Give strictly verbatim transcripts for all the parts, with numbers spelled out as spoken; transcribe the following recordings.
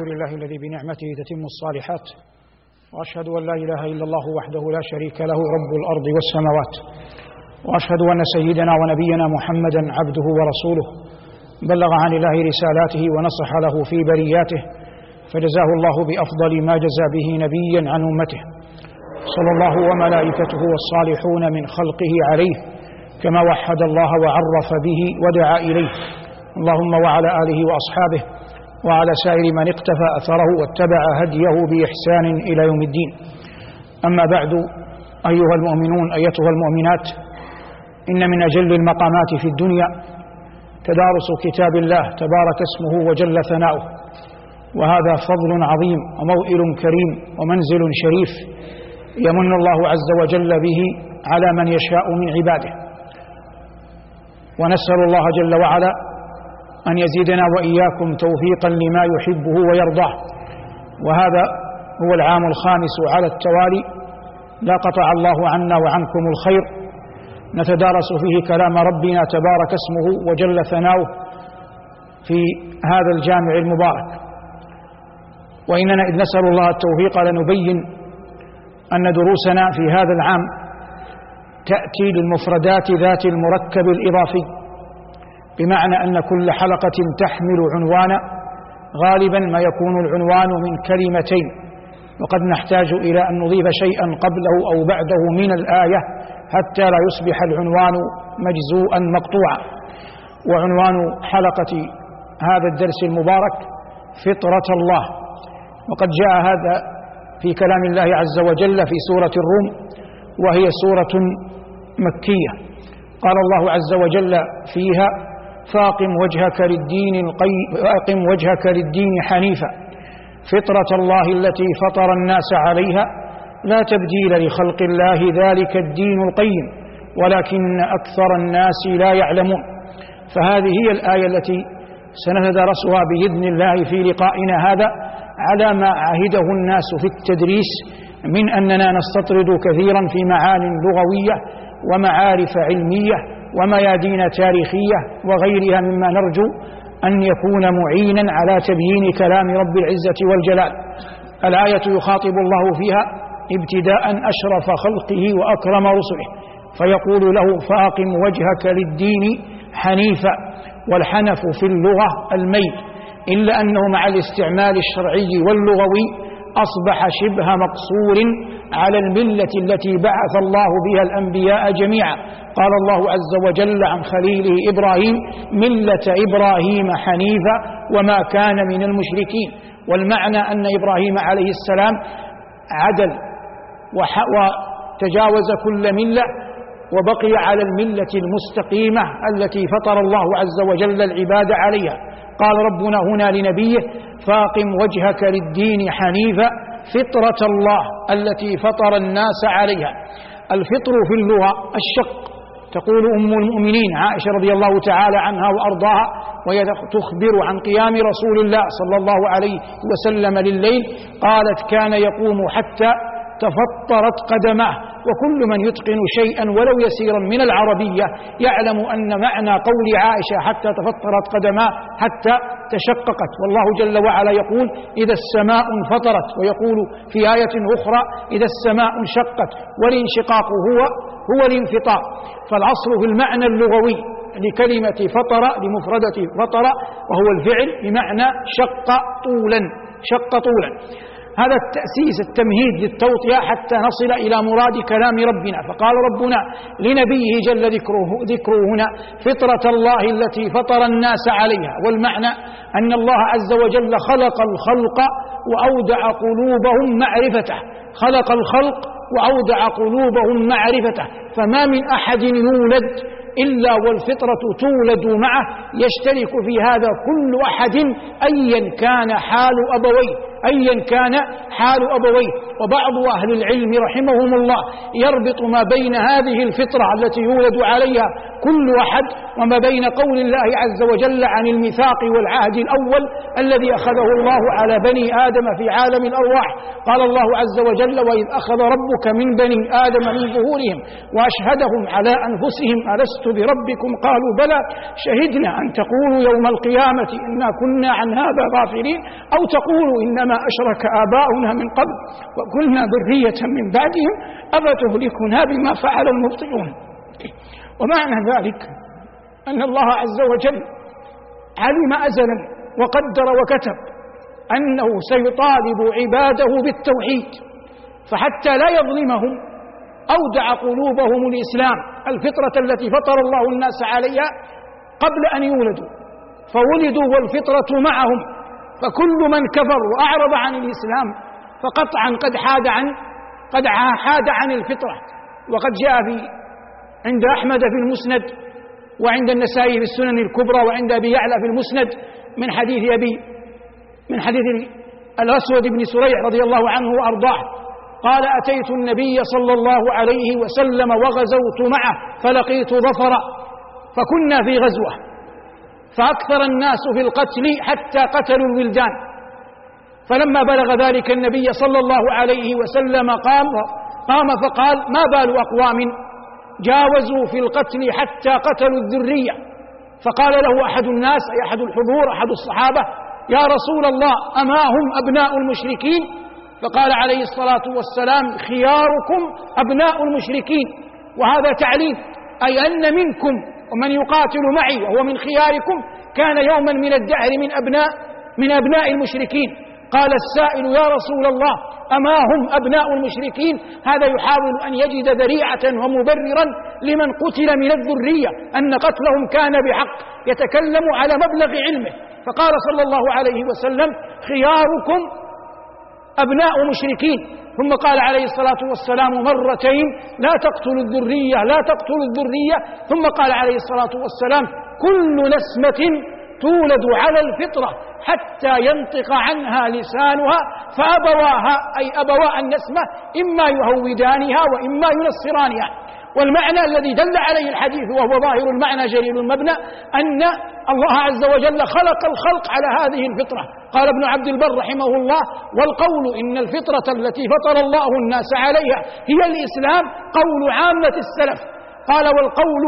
الحمد لله الذي بنعمته تتم الصالحات، وأشهد أن لا إله إلا الله وحده لا شريك له رب الأرض والسماوات، وأشهد أن سيدنا ونبينا محمدا عبده ورسوله، بلغ عن الله رسالاته ونصح له في برياته، فجزاه الله بأفضل ما جزى به نبيا عن أمته، صلى الله وملائكته والصالحون من خلقه عليه، كما وحد الله وعرف به ودعا إليه، اللهم وعلى آله وأصحابه وعلى سائر من اقتفى أثره واتبع هديه بإحسان إلى يوم الدين. أما بعد، أيها المؤمنون أيتها المؤمنات، إن من أجل المقامات في الدنيا تدارس كتاب الله تبارك اسمه وجل ثناؤه، وهذا فضل عظيم وموئل كريم ومنزل شريف يمن الله عز وجل به على من يشاء من عباده، ونسأل الله جل وعلا أن يزيدنا وإياكم توفيقا لما يحبه ويرضاه. وهذا هو العام الخامس على التوالي لا قطع الله عنا وعنكم الخير نتدارس فيه كلام ربنا تبارك اسمه وجل ثناؤه في هذا الجامع المبارك، وإننا إذ نسأل الله التوفيق لنبين أن دروسنا في هذا العام تأتي للمفردات ذات المركب الإضافي، بمعنى أن كل حلقة تحمل عنوانا، غالبا ما يكون العنوان من كلمتين، وقد نحتاج إلى أن نضيف شيئا قبله أو بعده من الآية حتى لا يصبح العنوان مجزوءا مقطوعا. وعنوان حلقة هذا الدرس المبارك فطرة الله، وقد جاء هذا في كلام الله عز وجل في سورة الروم، وهي سورة مكية. قال الله عز وجل فيها: فاقم وجهك للدين القيم فاقم وجهك للدين حنيفا فطرة الله التي فطر الناس عليها لا تبديل لخلق الله ذلك الدين القيم ولكن أكثر الناس لا يعلمون. فهذه هي الآية التي سنتدرسها بإذن الله في لقائنا هذا، على ما عهده الناس في التدريس من أننا نستطرد كثيرا في معان لغوية ومعارف علمية وميادين تاريخية وغيرها مما نرجو أن يكون معينا على تبيين كلام رب العزة والجلال. الآية يخاطب الله فيها ابتداء أشرف خلقه وأكرم رسله، فيقول له: فأقم وجهك للدين حنيفا. والحنف في اللغة الميل، إلا أنه مع الاستعمال الشرعي واللغوي أصبح شبه مقصور على الملة التي بعث الله بها الأنبياء جميعا. قال الله عز وجل عن خليله إبراهيم: ملة إبراهيم حنيفا وما كان من المشركين. والمعنى أن إبراهيم عليه السلام عدل وتجاوز كل ملة وبقي على الملة المستقيمة التي فطر الله عز وجل العباد عليها. قال ربنا هنا لنبيه: فاقم وجهك للدين حنيفا فطرة الله التي فطر الناس عليها. الفطر في اللغة الشق، تقول أم المؤمنين عائشة رضي الله تعالى عنها وأرضاها وهي تخبر عن قيام رسول الله صلى الله عليه وسلم لليل، قالت: كان يقوم حتى تفطرت قدماه. وكل من يتقن شيئا ولو يسيرا من العربية يعلم أن معنى قول عائشة حتى تفطرت قدماه حتى تشققت. والله جل وعلا يقول: إذا السماء انفطرت، ويقول في آية أخرى: إذا السماء انشقت. والانشقاق هو هو الانفطار. فالأصل في المعنى اللغوي لكلمة فطر لمفردة فطر، وهو الفعل بمعنى شق طولا شق طولا. هذا التأسيس التمهيد للتوطئة حتى نصل إلى مراد كلام ربنا. فقال ربنا لنبيه جل ذكره, ذكره هنا: فطرة الله التي فطر الناس عليها. والمعنى أن الله عز وجل خلق الخلق وأودع قلوبهم معرفته، خلق الخلق وأودع قلوبهم معرفته. فما من أحد يولد إلا والفطرة تولد معه، يشترك في هذا كل أحد أيا كان حال أبويه أيا كان حال أبويه وبعض أهل العلم رحمهم الله يربط ما بين هذه الفطرة التي يولد عليها كل أحد وما بين قول الله عز وجل عن الميثاق والعهد الأول الذي أخذه الله على بني آدم في عالم الأرواح. قال الله عز وجل: وإذ أخذ ربك من بني آدم من ظهورهم وأشهدهم على أنفسهم ألست بربكم قالوا بلى شهدنا أن تقولوا يوم القيامة إنا كنا عن هذا غافلين أو تقولوا إنما أشرك آباؤنا من قبل وكنا ذرية من بعدهم أفتهلكنا بما فعل المبطلون. ومعنى ذلك أن الله عز وجل علم أزلا وقدر وكتب أنه سيطالب عباده بالتوحيد، فحتى لا يظلمهم أودع قلوبهم الإسلام، الفطرة التي فطر الله الناس عليها قبل أن يولدوا، فولدوا والفطرة معهم. فكل من كفر وأعرض عن الإسلام فقطعا قد حاد عن قد حاد عن الفطرة. وقد جاء في عند أحمد في المسند وعند النسائي في السنن الكبرى وعند أبي يعلى في المسند من حديث أبي من حديث الأسود بن سريع رضي الله عنه وأرضاه قال: أتيت النبي صلى الله عليه وسلم وغزوت معه فلقيت ظفرا، فكنا في غزوة فأكثر الناس في القتل حتى قتلوا الولدان، فلما بلغ ذلك النبي صلى الله عليه وسلم قام قام فقال: ما بال أقوام جاوزوا في القتل حتى قتلوا الذرية؟ فقال له أحد الناس، أي أحد الحضور، أحد الصحابة: يا رسول الله أما هم أبناء المشركين؟ فقال عليه الصلاة والسلام: خياركم أبناء المشركين. وهذا تعليم، أي أن منكم ومن يقاتل معي وهو من خياركم كان يوما من الدهر من أبناء من أبناء المشركين. قال السائل: يا رسول الله أما هم أبناء المشركين؟ هذا يحاول أن يجد ذريعة ومبررا لمن قتل من الذرية أن قتلهم كان بحق، يتكلم على مبلغ علمه. فقال صلى الله عليه وسلم: خياركم أبناء مشركين. ثم قال عليه الصلاة والسلام مرتين: لا تقتلوا الذرية لا تقتلوا الذرية. ثم قال عليه الصلاة والسلام: كل نسمة تولد على الفطرة حتى ينطق عنها لسانها، فأبواها أي أبواء النسمة إما يهودانها وإما ينصرانها. والمعنى الذي دل عليه الحديث وهو ظاهر المعنى جليل المبنى أن الله عز وجل خلق الخلق على هذه الفطرة. قال ابن عبد البر رحمه الله: والقول إن الفطرة التي فطر الله الناس عليها هي الإسلام قول عامة السلف. قال: والقول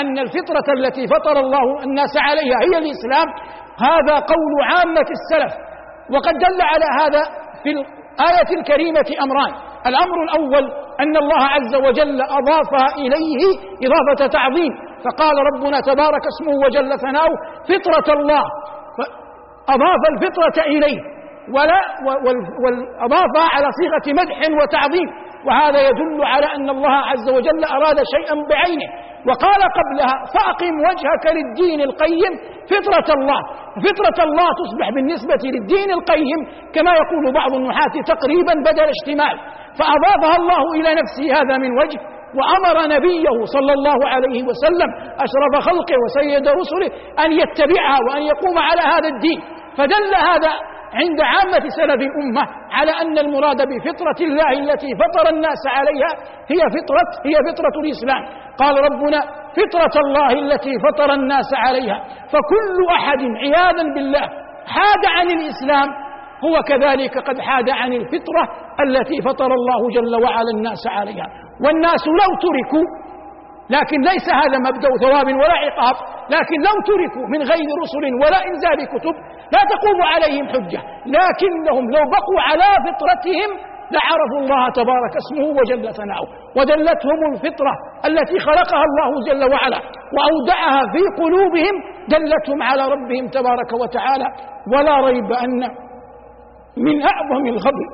أن الفطرة التي فطر الله الناس عليها هي الإسلام هذا قول عامة السلف. وقد دل على هذا في الآية الكريمة أمران: الأمر الأول أن الله عز وجل أضافها إليه إضافة تعظيم، فقال ربنا تبارك اسمه وجل ثناؤه: فطرة الله، فأضاف الفطرة إليه ولا وأضافها على صيغة مدح وتعظيم، وهذا يدل على أن الله عز وجل أراد شيئا بعينه. وقال قبلها: فأقم وجهك للدين القيم فطرة الله. فطرة الله تصبح بالنسبة للدين القيم كما يقول بعض النحاة تقريبا بدل اشتمال، فأضافها الله إلى نفسه، هذا من وجه. وأمر نبيه صلى الله عليه وسلم أشرف خلقه وسيد رسله أن يتبعها وأن يقوم على هذا الدين، فدل هذا عند عامة سلف الأمة على أن المراد بفطرة الله التي فطر الناس عليها هي فطرة هي فطرة الإسلام. قال ربنا: فطرة الله التي فطر الناس عليها. فكل أحد عياذا بالله حاد عن الإسلام هو كذلك قد حاد عن الفطرة التي فطر الله جل وعلا الناس عليها. والناس لو تركوا، لكن ليس هذا مبدأ ثواب ولا عقاب، لكن لو تركوا من غير رسل ولا إنزال كتب لا تقوم عليهم حجة، لكنهم لو بقوا على فطرتهم لعرفوا الله تبارك اسمه وجل ثناؤه. ودلتهم الفطرة التي خلقها الله جل وعلا وأودعها في قلوبهم دلتهم على ربهم تبارك وتعالى. ولا ريب أن من أعظم الغبن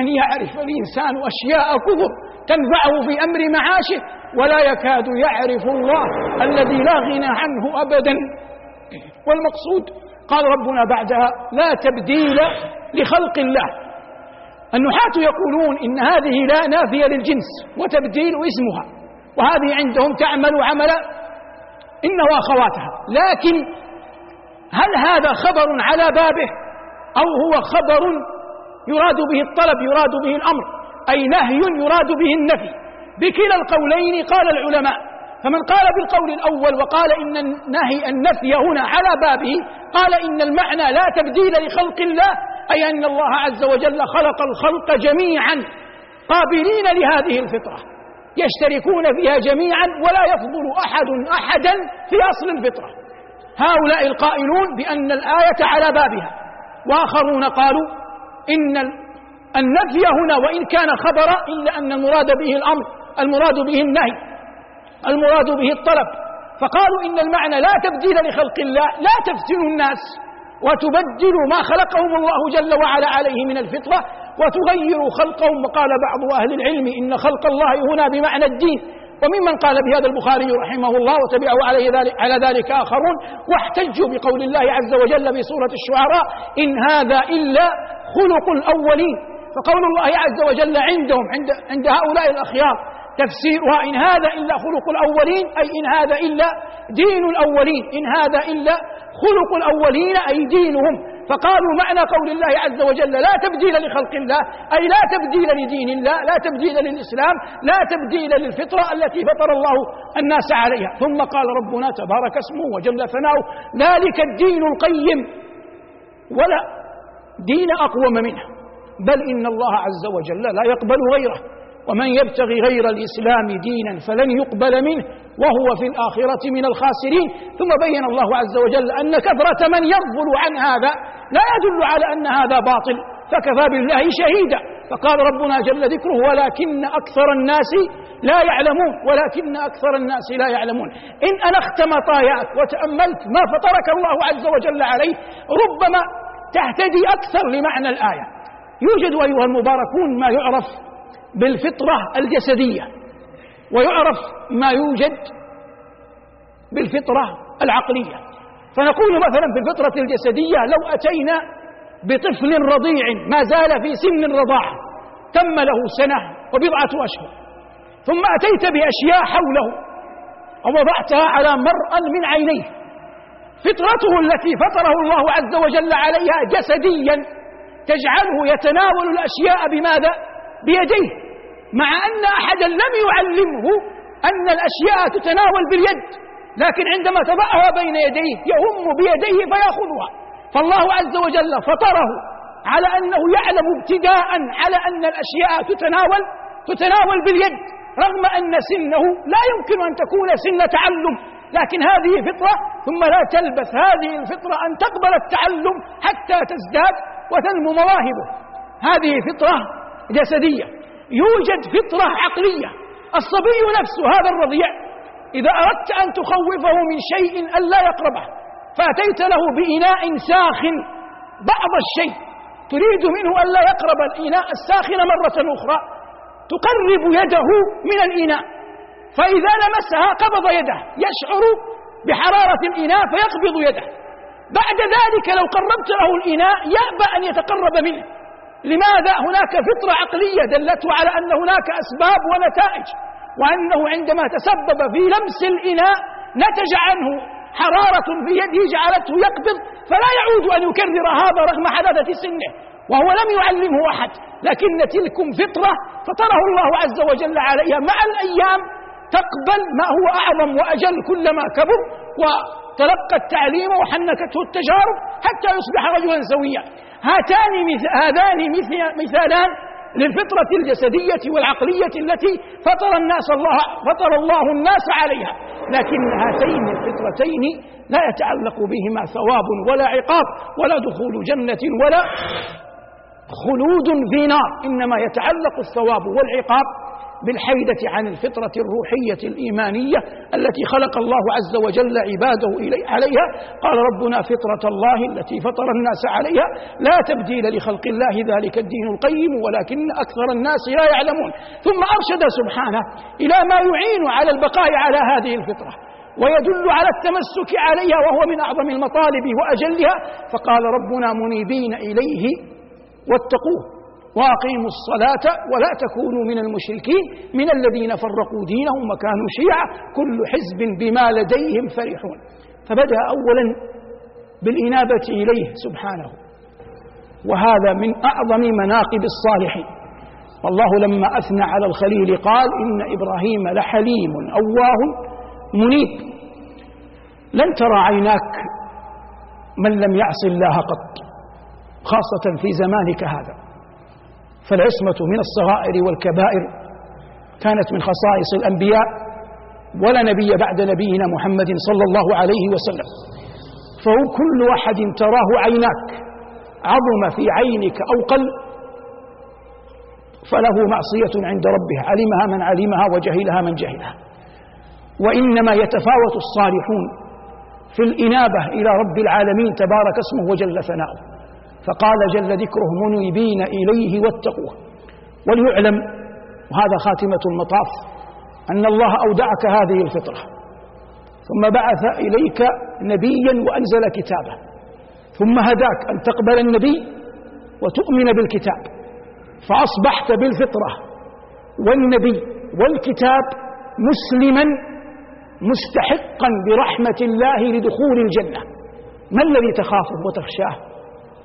أن يعرف الإنسان أشياء كثر تنفعه في أمر معاشه ولا يكاد يعرف الله الذي لا غنى عنه أبدا. والمقصود قال ربنا بعدها: لا تبديل لخلق الله. النحاة يقولون إن هذه لا نافية للجنس وتبديل اسمها، وهذه عندهم تعمل عمل إن وأخواتها، لكن هل هذا خبر على بابه أو هو خبر يراد به الطلب يراد به الأمر؟ أي نهي يراد به النفي. بكلا القولين قال العلماء، فمن قال بالقول الأول وقال إن النهي النفي هنا على بابه قال إن المعنى لا تبديل لخلق الله، أي أن الله عز وجل خلق الخلق جميعا قابلين لهذه الفطرة يشتركون فيها جميعا ولا يفضل أحد أحدا في أصل الفطرة. هؤلاء القائلون بأن الآية على بابها، وآخرون قالوا إن النفي هنا وإن كان خبرا إلا أن المراد به الأمر، المراد به النهي، المراد به الطلب، فقالوا إن المعنى لا تبديل لخلق الله، لا تفتن الناس وتبدل ما خلقهم الله جل وعلا عليه من الفطرة وتغير خلقهم. وقال بعض أهل العلم إن خلق الله هنا بمعنى الدين، وممن قال بهذا البخاري رحمه الله وتبعه عليه ذلك على ذلك آخرون، واحتجوا بقول الله عز وجل بسورة الشعراء إن هذا إلا خلق الأولين. فقول الله عز وجل عندهم عند, عند هؤلاء الأخيار تفسيرها إن هذا إلا خلق الأولين، أي إن هذا إلا دين الأولين، إن هذا إلا خلق الأولين أي دينهم. فقالوا معنى قول الله عز وجل لا تبديل لخلق الله أي لا تبديل لدين الله، لا تبديل للإسلام، لا تبديل للفطرة التي فطر الله الناس عليها. ثم قال ربنا تبارك اسمه وجل ثناؤه ذلك الدين القيم، ولا دين أقوم منه، بل إن الله عز وجل لا يقبل غيره، ومن يبتغي غير الإسلام دينا فلن يقبل منه وهو في الآخرة من الخاسرين. ثم بين الله عز وجل أن كثرة من يغفل عن هذا لا يدل على أن هذا باطل، فكفى بالله شهيدا. فقال ربنا جل ذكره ولكن أكثر الناس لا يعلمون، ولكن أكثر الناس لا يعلمون. إن ألخت مطاياك وتأملت ما فطرك الله عز وجل عليه ربما تهتدي أكثر لمعنى الآية. يوجد أيها المباركون ما يعرف بالفطرة الجسدية، ويعرف ما يوجد بالفطرة العقلية. فنقول مثلا في الفطرة الجسدية لو أتينا بطفل رضيع ما زال في سن الرضاعة تم له سنة وبضعة أشهر، ثم أتيت بأشياء حوله ووضعتها على مرأى من عينيه، فطرته التي فطره الله عز وجل عليها جسديا تجعله يتناول الأشياء بماذا؟ بيديه، مع أن أحدا لم يعلمه أن الأشياء تتناول باليد، لكن عندما تضعها بين يديه يهم بيديه فيأخذها. فالله عز وجل فطره على أنه يعلم ابتداء على أن الأشياء تتناول تتناول باليد، رغم أن سنه لا يمكن أن تكون سن تعلم، لكن هذه فطرة. ثم لا تلبث هذه الفطرة أن تقبل التعلم حتى تزداد وتنمو مواهبه، هذه فطرة جسدية. يوجد فطرة عقلية، الصبي نفسه هذا الرضيع إذا أردت أن تخوفه من شيء ألا يقربه فأتيت له بإناء ساخن بعض الشيء تريد منه ألا يقرب الإناء الساخن مرة أخرى، تقرب يده من الإناء فإذا لمسها قبض يده، يشعر بحرارة الإناء فيقبض يده. بعد ذلك لو قربت له الإناء يأبى أن يتقرب منه. لماذا؟ هناك فطرة عقلية دلته على أن هناك أسباب ونتائج، وأنه عندما تسبب في لمس الإناء نتج عنه حرارة في يده جعلته يقبض، فلا يعود أن يكرر هذا رغم حداثة سنه، وهو لم يعلمه أحد، لكن تلكم فطرة فطره الله عز وجل عليها. مع الأيام تقبل ما هو أعظم وأجل كلما كبر، وتلقى التعليم وحنكته التجارب حتى يصبح رجلا سويا. هاتان هذان مثالان للفطرة الجسدية والعقلية التي فطر الناس الله فطر الله الناس عليها، لكن هاتين الفطرتين لا يتعلق بهما ثواب ولا عقاب ولا دخول جنة ولا خلود في نار، إنما يتعلق الثواب والعقاب بالحيدة عن الفطرة الروحية الإيمانية التي خلق الله عز وجل عباده إليه عليها. قال ربنا فطرة الله التي فطر الناس عليها لا تبديل لخلق الله ذلك الدين القيم ولكن أكثر الناس لا يعلمون. ثم أرشد سبحانه إلى ما يعين على البقاء على هذه الفطرة ويدل على التمسك عليها، وهو من أعظم المطالب وأجلها. فقال ربنا منيبين إليه واتقوه وأقيموا الصلاة ولا تكونوا من المشركين من الذين فرقوا دينهم وكانوا شيعا كل حزب بما لديهم فرحون. فبدأ أولا بالإنابة إليه سبحانه، وهذا من أعظم مناقب الصالحين، والله لما أثنى على الخليل قال إن إبراهيم لحليم أواه منيب. لن ترى عيناك من لم يعص الله قط، خاصة في زمانك هذا، فالعصمة من الصغائر والكبائر كانت من خصائص الأنبياء، ولا نبي بعد نبينا محمد صلى الله عليه وسلم، فكل أحد تراه عيناك عظم في عينك أو قل فله معصية عند ربه، علمها من علمها وجهلها من جهلها. وإنما يتفاوت الصالحون في الإنابة إلى رب العالمين تبارك اسمه وجل ثناؤه، فقال جل ذكره منيبين إليه واتقوه. وليعلم، وهذا خاتمة المطاف، أن الله أودعك هذه الفطرة، ثم بعث إليك نبيا وأنزل كتابه، ثم هداك أن تقبل النبي وتؤمن بالكتاب، فأصبحت بالفطرة والنبي والكتاب مسلما مستحقا برحمة الله لدخول الجنة. ما الذي تخافه وتخشاه؟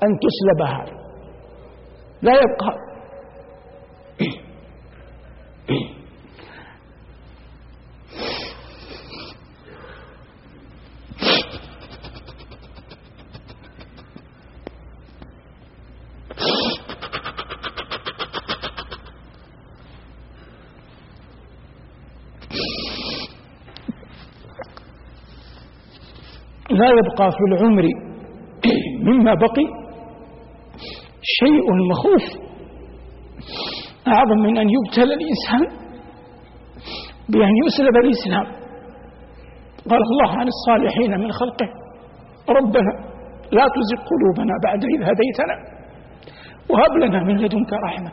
أن تسلب هذا، لا يبقى. لا يبقى في العمر مما بقي شيء مخوف أعظم من أن يبتلى الإنسان بأن يسلب الإسلام. قال الله عن الصالحين من خلقه ربنا لا تزغ قلوبنا بعد إذ هديتنا وهب لنا من لدنك رحمة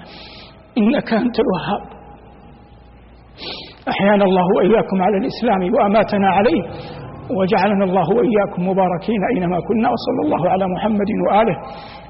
إنك أنت الوهاب. أحيانا الله وإياكم على الإسلام وأماتنا عليه وجعلنا الله وإياكم مباركين أينما كنا، وصلى الله على محمد وآله